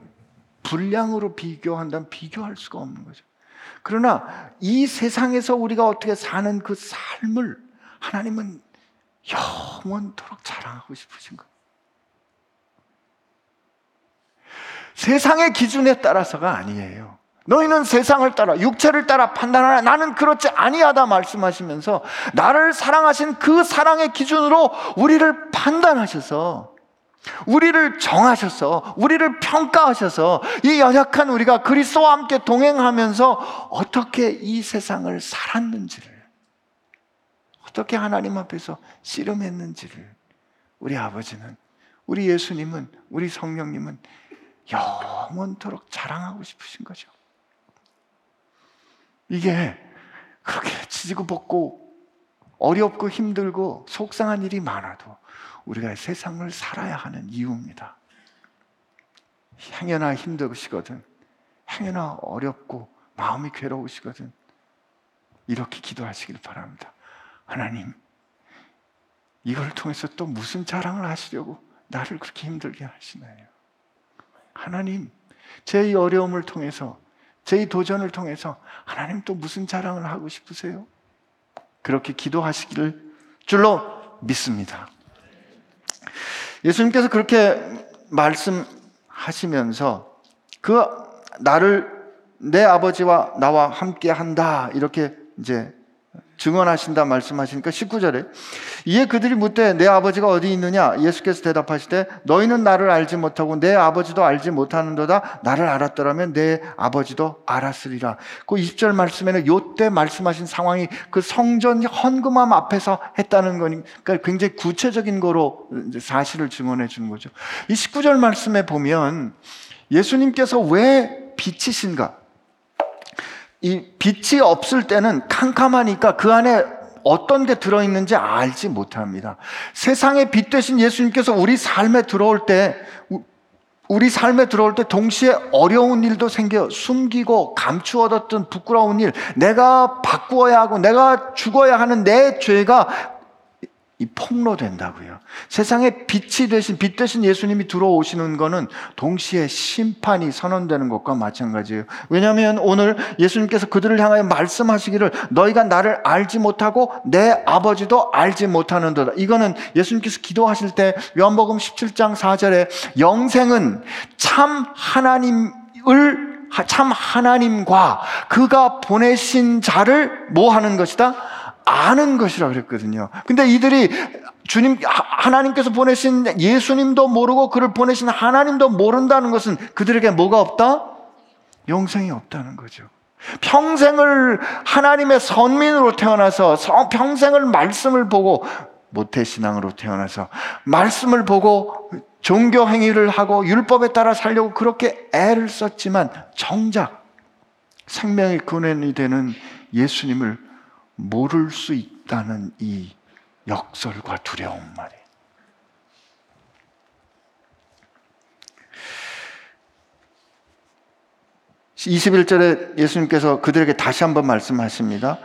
분량으로 비교한다면 비교할 수가 없는 거죠. 그러나 이 세상에서 우리가 어떻게 사는 그 삶을 하나님은 영원토록 자랑하고 싶으신 거예요. 세상의 기준에 따라서가 아니에요. 너희는 세상을 따라, 육체를 따라 판단하라. 나는 그렇지 아니하다 말씀하시면서 나를 사랑하신 그 사랑의 기준으로 우리를 판단하셔서, 우리를 정하셔서, 우리를 평가하셔서 이 연약한 우리가 그리스도와 함께 동행하면서 어떻게 이 세상을 살았는지를, 어떻게 하나님 앞에서 씨름했는지를 우리 아버지는, 우리 예수님은, 우리 성령님은 영원토록 자랑하고 싶으신 거죠. 이게 그렇게 지지고 볶고 어렵고 힘들고 속상한 일이 많아도 우리가 세상을 살아야 하는 이유입니다. 행여나 힘드시거든, 행여나 어렵고 마음이 괴로우시거든, 이렇게 기도하시길 바랍니다. 하나님, 이걸 통해서 또 무슨 자랑을 하시려고 나를 그렇게 힘들게 하시나요? 하나님, 제 이 어려움을 통해서, 제 이 도전을 통해서 하나님 또 무슨 자랑을 하고 싶으세요? 그렇게 기도하시기를 줄로 믿습니다. 예수님께서 그렇게 말씀하시면서 그 나를, 내 아버지와 나와 함께 한다, 이렇게 이제 증언하신다 말씀하시니까 19절에 이에 그들이 묻되 내 아버지가 어디 있느냐 예수께서 대답하시되 너희는 나를 알지 못하고 내 아버지도 알지 못하는도다. 나를 알았더라면 내 아버지도 알았으리라. 그 20절 말씀에는 요때 말씀하신 상황이 그 성전 헌금함 앞에서 했다는 거니까 굉장히 구체적인 거로 사실을 증언해 주는 거죠. 이 19절 말씀에 보면 예수님께서 왜 빛이신가, 이 빛이 없을 때는 캄캄하니까 그 안에 어떤 게 들어있는지 알지 못합니다. 세상의 빛 되신 예수님께서 우리 삶에 들어올 때 동시에 어려운 일도 생겨 숨기고 감추어뒀던 부끄러운 일, 내가 바꾸어야 하고 내가 죽어야 하는 내 죄가 이 폭로된다고요. 세상에 빛 대신 예수님이 들어오시는 거는 동시에 심판이 선언되는 것과 마찬가지예요. 왜냐하면 오늘 예수님께서 그들을 향하여 말씀하시기를 너희가 나를 알지 못하고 내 아버지도 알지 못하는도다. 이거는 예수님께서 기도하실 때 요한복음 17장 4절에 영생은 참 하나님과 그가 보내신 자를 뭐 하는 것이다? 아는 것이라 그랬거든요. 근데 이들이 하나님께서 보내신 예수님도 모르고 그를 보내신 하나님도 모른다는 것은 그들에게 뭐가 없다? 영생이 없다는 거죠. 평생을 하나님의 선민으로 태어나서 평생을 말씀을 보고 모태신앙으로 태어나서 말씀을 보고 종교 행위를 하고 율법에 따라 살려고 그렇게 애를 썼지만 정작 생명의 근원이 되는 예수님을 모를 수 있다는 이 역설과 두려움 말이에요. 이 21절에 예수님께서 그들에게 다시 한번 말씀하십니다.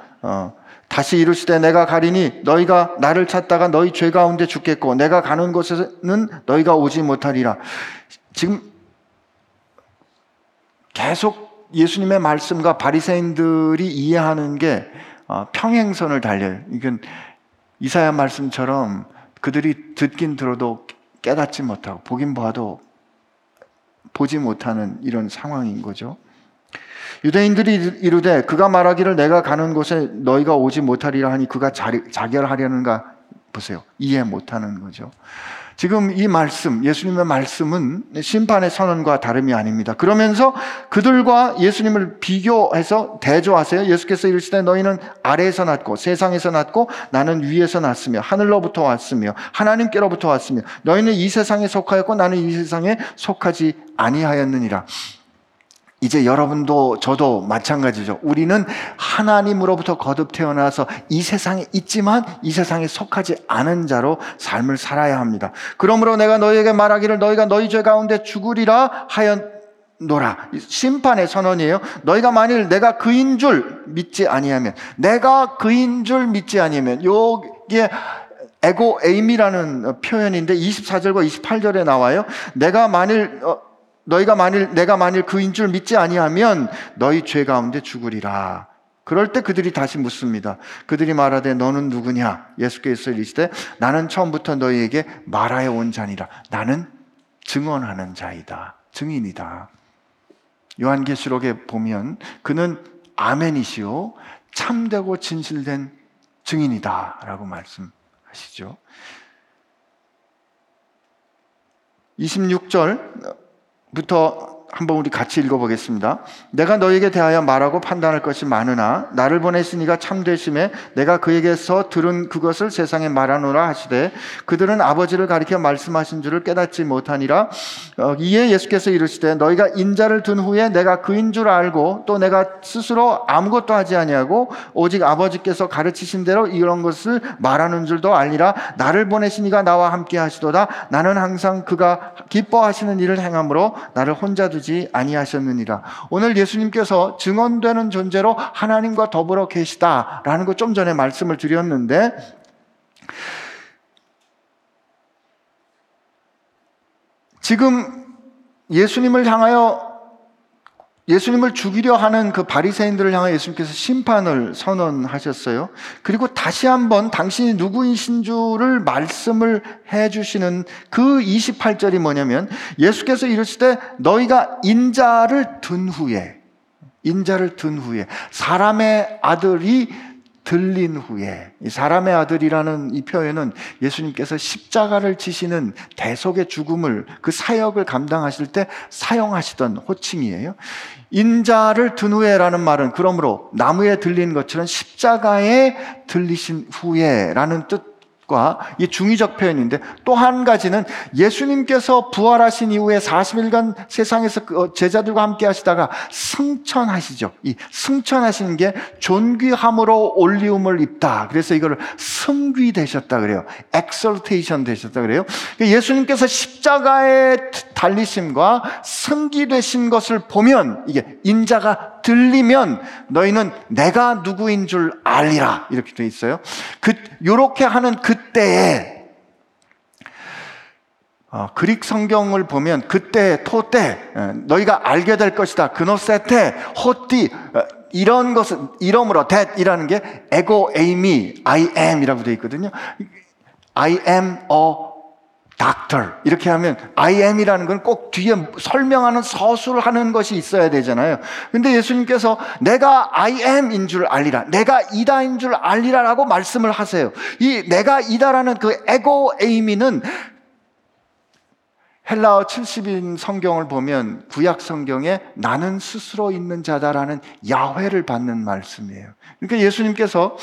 다시 이르시되 내가 가리니 너희가 나를 찾다가 너희 죄 가운데 죽겠고 내가 가는 곳에는 너희가 오지 못하리라. 지금 계속 예수님의 말씀과 바리새인들이 이해하는 게 평행선을 달려요. 이건 이사야 말씀처럼 그들이 듣긴 들어도 깨닫지 못하고 보긴 봐도 보지 못하는 이런 상황인 거죠. 유대인들이 이르되 그가 말하기를 내가 가는 곳에 너희가 오지 못하리라 하니 그가 자결하려는가 보세요. 이해 못하는 거죠. 지금 이 말씀, 예수님의 말씀은 심판의 선언과 다름이 아닙니다. 그러면서 그들과 예수님을 비교해서 대조하세요. 예수께서 이르시되 너희는 아래에서 났고 세상에서 났고 나는 위에서 났으며 하늘로부터 왔으며 하나님께로부터 왔으며 너희는 이 세상에 속하였고 나는 이 세상에 속하지 아니하였느니라. 이제 여러분도 저도 마찬가지죠. 우리는 하나님으로부터 거듭 태어나서 이 세상에 있지만 이 세상에 속하지 않은 자로 삶을 살아야 합니다. 그러므로 내가 너희에게 말하기를 너희가 너희 죄 가운데 죽으리라 하였노라. 심판의 선언이에요. 너희가 만일 내가 그인 줄 믿지 아니하면 여기에 에고 에임이라는 표현인데 24절과 28절에 나와요. 내가 만일 그인 줄 믿지 아니하면 너희 죄 가운데 죽으리라. 그럴 때 그들이 다시 묻습니다. 그들이 말하되 너는 누구냐? 예수께서 이르시되 나는 처음부터 너희에게 말하여 온 자니라. 나는 증언하는 자이다. 증인이다. 요한계시록에 보면 그는 아멘이시오 참되고 진실된 증인이다 라고 말씀하시죠. 26절 부터 한번 우리 같이 읽어보겠습니다. 내가 너에게 대하여 말하고 판단할 것이 많으나 나를 보내신 이가 참되심에 내가 그에게서 들은 그것을 세상에 말하노라 하시되 그들은 아버지를 가리켜 말씀하신 줄을 깨닫지 못하니라. 이에 예수께서 이르시되 너희가 인자를 둔 후에 내가 그인 줄 알고 또 내가 스스로 아무것도 하지 아니하고 오직 아버지께서 가르치신 대로 이런 것을 말하는 줄도 알리라. 나를 보내신 이가 나와 함께 하시도다. 나는 항상 그가 기뻐하시는 일을 행함으로 나를 혼자 두지 아니하셨느니라. 오늘 예수님께서 증언되는 존재로 하나님과 더불어 계시다라는 거 좀 전에 말씀을 드렸는데 지금 예수님을 향하여 예수님을 죽이려 하는 그 바리새인들을 향하여 예수님께서 심판을 선언하셨어요. 그리고 다시 한번 당신이 누구이신 줄을 말씀을 해주시는 그 28절이 뭐냐면 예수께서 이르시되 너희가 인자를 든 후에 사람의 아들이 들린 후에, 이 사람의 아들이라는 이 표현은 예수님께서 십자가를 지시는 대속의 죽음을, 그 사역을 감당하실 때 사용하시던 호칭이에요. 인자를 든 후에라는 말은 그러므로 나무에 들린 것처럼 십자가에 들리신 후에라는 뜻과 이 중의적 표현인데, 또 한 가지는 예수님께서 부활하신 이후에 40일간 세상에서 제자들과 함께 하시다가 승천하시죠. 이 승천하시는 게 존귀함으로 올리움을 입다, 그래서 이거를 승귀되셨다 그래요. 엑설테이션 되셨다 그래요. 예수님께서 십자가에 달리심과 승귀되신 것을 보면, 이게 인자가 들리면 너희는 내가 누구인 줄 알리라 이렇게 돼 있어요. 요렇게 하는 그때에, 그릭 성경을 보면 그때, 토때, 너희가 알게 될 것이다, 그노세테, 호띠, 이런 것은 이러므로 that이라는 게 에고 에이미, I am이라고 되어 있거든요. I am a doctor 이렇게 하면 I am이라는 건 꼭 뒤에 설명하는, 서술을 하는 것이 있어야 되잖아요. 근데 예수님께서 내가 I am인 줄 알리라, 내가 이다인 줄 알리라 라고 말씀을 하세요. 이 내가 이다라는 그 에고 에이미는 헬라어 70인 성경을 보면 구약 성경에 나는 스스로 있는 자다라는 야훼를 받는 말씀이에요. 그러니까 예수님께서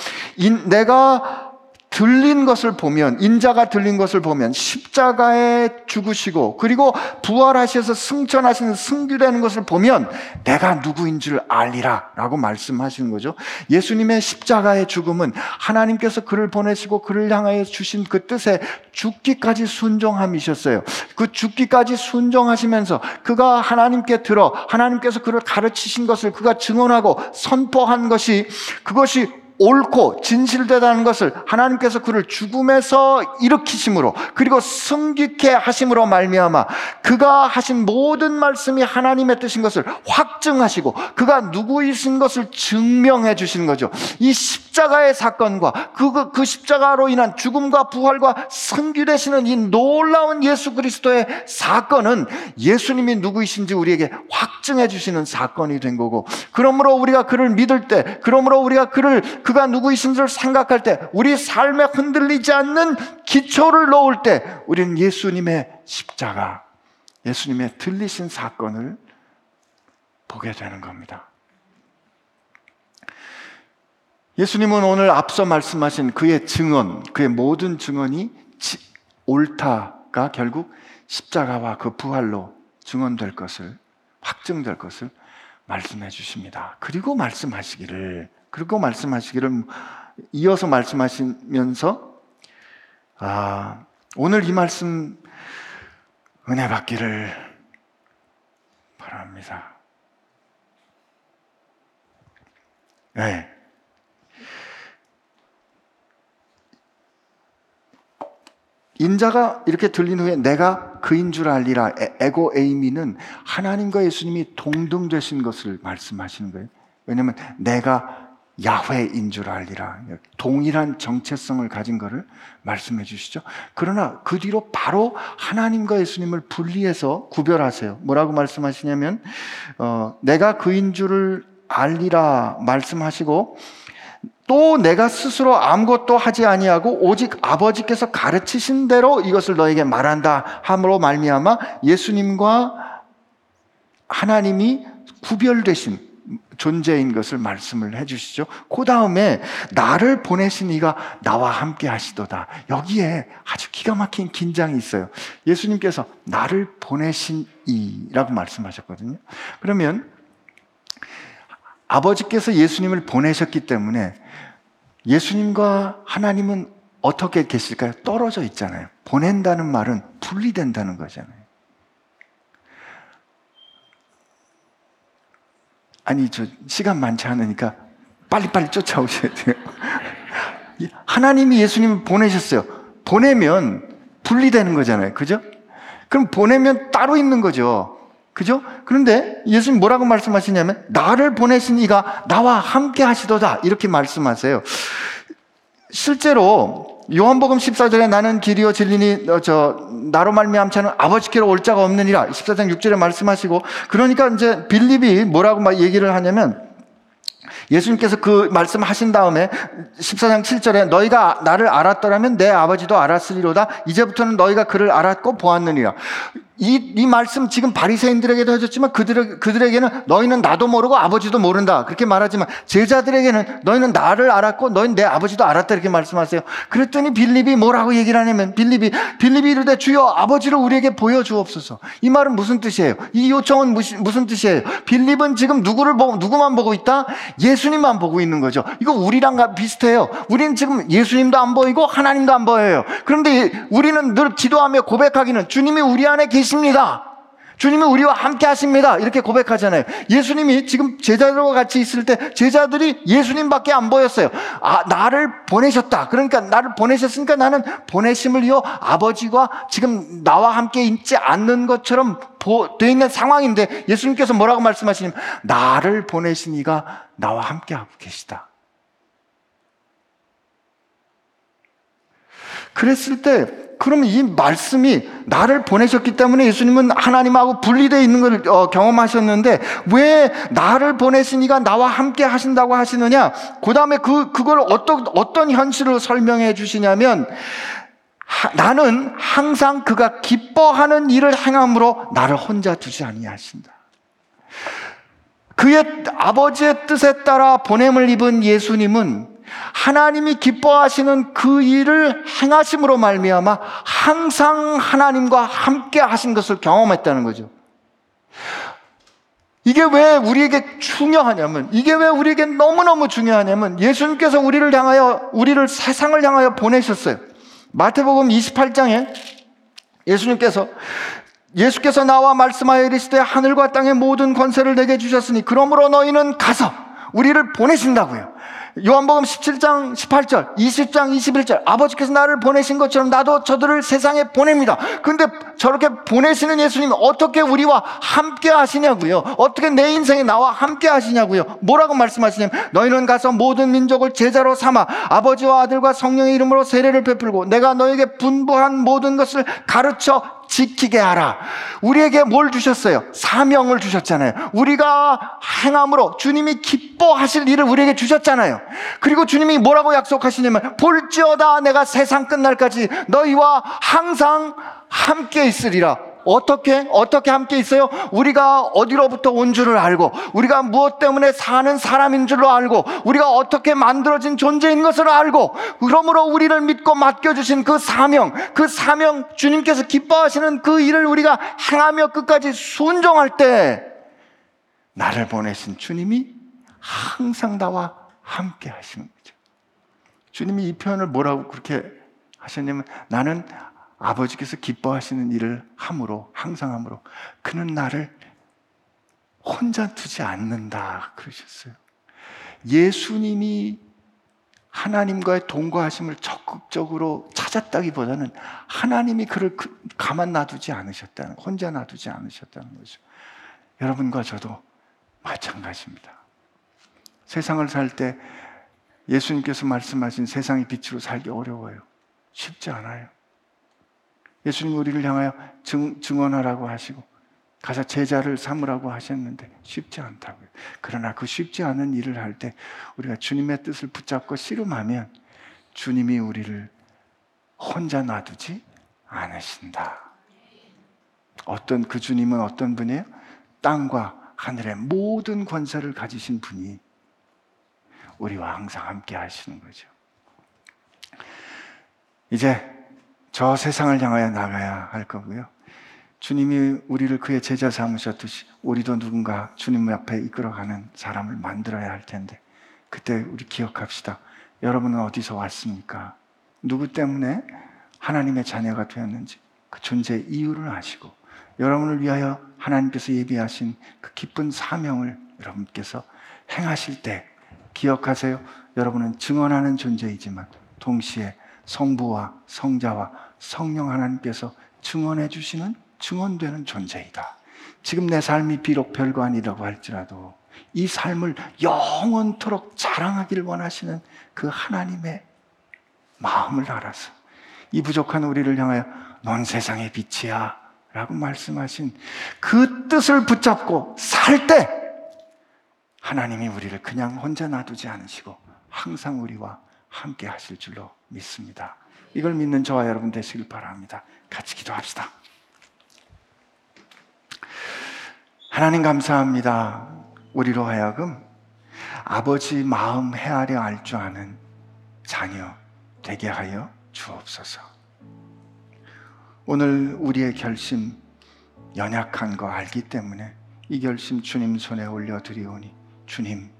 내가 들린 것을 보면, 인자가 들린 것을 보면, 십자가에 죽으시고 그리고 부활하셔서 승천하시는, 승귀되는 것을 보면 내가 누구인 줄 알리라 라고 말씀하시는 거죠. 예수님의 십자가의 죽음은 하나님께서 그를 보내시고 그를 향하여 주신 그 뜻에 죽기까지 순종함이셨어요. 그 죽기까지 순종하시면서 그가 하나님께 들어 하나님께서 그를 가르치신 것을 그가 증언하고 선포한 것이, 그것이 옳고 진실되다는 것을 하나님께서 그를 죽음에서 일으키심으로 그리고 승귀케 하심으로 말미암아 그가 하신 모든 말씀이 하나님의 뜻인 것을 확증하시고 그가 누구이신 것을 증명해 주시는 거죠. 이 십자가의 사건과 그 십자가로 인한 죽음과 부활과 승귀되시는 이 놀라운 예수 그리스도의 사건은 예수님이 누구이신지 우리에게 확증해 주시는 사건이 된 거고, 그러므로 우리가 그를 믿을 때, 그러므로 우리가 그가 누구이신지를 생각할 때, 우리 삶에 흔들리지 않는 기초를 놓을 때, 우리는 예수님의 십자가, 예수님의 들리신 사건을 보게 되는 겁니다. 예수님은 오늘 앞서 말씀하신 그의 증언, 그의 모든 증언이 옳다가 결국 십자가와 그 부활로 증언될 것을, 확증될 것을 말씀해 주십니다. 그리고 말씀하시기를 이어서 말씀하시면서, 오늘 이 말씀 은혜 받기를 바랍니다. 네. 인자가 이렇게 들린 후에 내가 그인 줄 알리라, 에고 에이미는 하나님과 예수님이 동등되신 것을 말씀하시는 거예요. 왜냐하면 내가 야훼인 줄 알리라, 동일한 정체성을 가진 것을 말씀해 주시죠. 그러나 그 뒤로 바로 하나님과 예수님을 분리해서 구별하세요. 뭐라고 말씀하시냐면, 내가 그인 줄을 알리라 말씀하시고, 또 내가 스스로 아무것도 하지 아니하고 오직 아버지께서 가르치신 대로 이것을 너에게 말한다 함으로 말미암아 예수님과 하나님이 구별되신 존재인 것을 말씀을 해주시죠. 그 다음에 나를 보내신 이가 나와 함께 하시도다. 여기에 아주 기가 막힌 긴장이 있어요. 예수님께서 나를 보내신 이라고 말씀하셨거든요. 그러면 아버지께서 예수님을 보내셨기 때문에 예수님과 하나님은 어떻게 계실까요? 떨어져 있잖아요. 보낸다는 말은 분리된다는 거잖아요. 아니, 시간 많지 않으니까 빨리빨리 쫓아오셔야 돼요. 하나님이 예수님을 보내셨어요. 보내면 분리되는 거잖아요. 그죠? 그럼 보내면 따로 있는 거죠. 그죠? 그런데 예수님 뭐라고 말씀하시냐면, 나를 보내신 이가 나와 함께 하시도다. 이렇게 말씀하세요. 실제로, 요한복음 14절에 나는 길이요 진리니 나로 말미암지 않은 아버지께로 올 자가 없느니라 14장 6절에 말씀하시고, 그러니까 이제 빌립이 뭐라고 막 얘기를 하냐면, 예수님께서 그 말씀하신 다음에 14장 7절에 너희가 나를 알았더라면 내 아버지도 알았으리로다. 이제부터는 너희가 그를 알았고 보았느니라. 이 말씀 지금 바리새인들에게도 해줬지만 그들에게는 너희는 나도 모르고 아버지도 모른다 그렇게 말하지만 제자들에게는 너희는 나를 알았고 너희는 내 아버지도 알았다 이렇게 말씀하세요. 그랬더니 빌립이 뭐라고 얘기를 하냐면 빌립이 이르되 주여 아버지를 우리에게 보여주옵소서. 이 말은 무슨 뜻이에요? 이 요청은 무슨 뜻이에요? 빌립은 지금 누구만 보고 있다? 예수님만 보고 있는 거죠. 이거 우리랑 비슷해요. 우리는 지금 예수님도 안 보이고 하나님도 안 보여요. 그런데 우리는 늘 기도하며 고백하기는 주님이 우리 안에 계십니다. 주님이 우리와 함께 하십니다. 이렇게 고백하잖아요. 예수님이 지금 제자들과 같이 있을 때 제자들이 예수님밖에 안 보였어요. 아, 나를 보내셨다. 그러니까 나를 보내셨으니까 나는 보내심을 이어 아버지가 지금 나와 함께 있지 않는 것처럼 돼 있는 상황인데 예수님께서 뭐라고 말씀하시냐면 나를 보내신 이가 나와 함께 하고 계시다. 그랬을 때 그러면 이 말씀이 나를 보내셨기 때문에 예수님은 하나님하고 분리되어 있는 걸 경험하셨는데 왜 나를 보내시니가 나와 함께 하신다고 하시느냐? 그 다음에 그걸 어떤 현실로 설명해 주시냐면 나는 항상 그가 기뻐하는 일을 행함으로 나를 혼자 두지 아니하신다. 그의 아버지의 뜻에 따라 보냄을 입은 예수님은 하나님이 기뻐하시는 그 일을 행하심으로 말미암아 항상 하나님과 함께 하신 것을 경험했다는 거죠. 이게 왜 우리에게 중요하냐면 너무너무 중요하냐면 예수님께서 우리를 세상을 향하여 보내셨어요. 마태복음 28장에 예수께서 나와 말씀하여 이르시되 하늘과 땅의 모든 권세를 내게 주셨으니 그러므로 너희는 가서 우리를 보내신다고요. 요한복음 17장 18절, 20장 21절 아버지께서 나를 보내신 것처럼 나도 저들을 세상에 보냅니다. 근데 저렇게 보내시는 예수님이 어떻게 우리와 함께 하시냐고요. 어떻게 내 인생에 나와 함께 하시냐고요. 뭐라고 말씀하시냐면 너희는 가서 모든 민족을 제자로 삼아 아버지와 아들과 성령의 이름으로 세례를 베풀고 내가 너에게 분부한 모든 것을 가르쳐 지키게 하라. 우리에게 뭘 주셨어요? 사명을 주셨잖아요. 우리가 행함으로 주님이 기뻐하실 일을 우리에게 주셨잖아요. 그리고 주님이 뭐라고 약속하시냐면 볼지어다 내가 세상 끝날까지 너희와 항상 함께 있으리라. 어떻게 함께 있어요? 우리가 어디로부터 온 줄을 알고 우리가 무엇 때문에 사는 사람인 줄로 알고 우리가 어떻게 만들어진 존재인 것을 알고 그러므로 우리를 믿고 맡겨주신 그 사명 주님께서 기뻐하시는 그 일을 우리가 행하며 끝까지 순종할 때 나를 보내신 주님이 항상 나와 함께 하시는 거죠. 주님이 이 표현을 뭐라고 그렇게 하셨냐면 나는 아버지께서 기뻐하시는 일을 항상 함으로 그는 나를 혼자 두지 않는다 그러셨어요. 예수님이 하나님과의 동거하심을 적극적으로 찾았다기보다는 하나님이 그를 가만 놔두지 않으셨다는, 혼자 놔두지 않으셨다는 거죠. 여러분과 저도 마찬가지입니다. 세상을 살 때 예수님께서 말씀하신 세상의 빛으로 살기 어려워요. 쉽지 않아요. 예수님 우리를 향하여 증언하라고 하시고 가서 제자를 삼으라고 하셨는데 쉽지 않다고요. 그러나 그 쉽지 않은 일을 할 때 우리가 주님의 뜻을 붙잡고 씨름하면 주님이 우리를 혼자 놔두지 않으신다. 어떤 그 주님은 어떤 분이에요? 땅과 하늘의 모든 권세를 가지신 분이 우리와 항상 함께 하시는 거죠. 이제 저 세상을 향하여 나가야 할 거고요. 주님이 우리를 그의 제자 삼으셨듯이 우리도 누군가 주님 앞에 이끌어가는 사람을 만들어야 할 텐데 그때 우리 기억합시다. 여러분은 어디서 왔습니까? 누구 때문에 하나님의 자녀가 되었는지 그 존재의 이유를 아시고 여러분을 위하여 하나님께서 예비하신 그 기쁜 사명을 여러분께서 행하실 때 기억하세요. 여러분은 증언하는 존재이지만 동시에 성부와 성자와 성령 하나님께서 증언해 주시는 증언되는 존재이다. 지금 내 삶이 비록 별거 아니라고 할지라도 이 삶을 영원토록 자랑하길 원하시는 그 하나님의 마음을 알아서 이 부족한 우리를 향하여 넌 세상의 빛이야 라고 말씀하신 그 뜻을 붙잡고 살 때 하나님이 우리를 그냥 혼자 놔두지 않으시고 항상 우리와 함께 하실 줄로 믿습니다. 이걸 믿는 저와 여러분 되시길 바랍니다. 같이 기도합시다. 하나님 감사합니다. 우리로 하여금 아버지 마음 헤아려 알 줄 아는 자녀 되게 하여 주옵소서. 오늘 우리의 결심 연약한 거 알기 때문에 이 결심 주님 손에 올려드리오니 주님,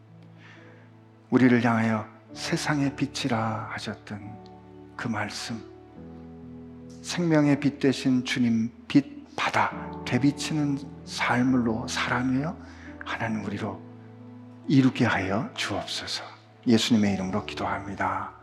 우리를 향하여 세상의 빛이라 하셨던 그 말씀, 생명의 빛 대신 주님 빛 받아 되비치는 삶으로 살아내어 하나님 우리로 이루게 하여 주옵소서. 예수님의 이름으로 기도합니다.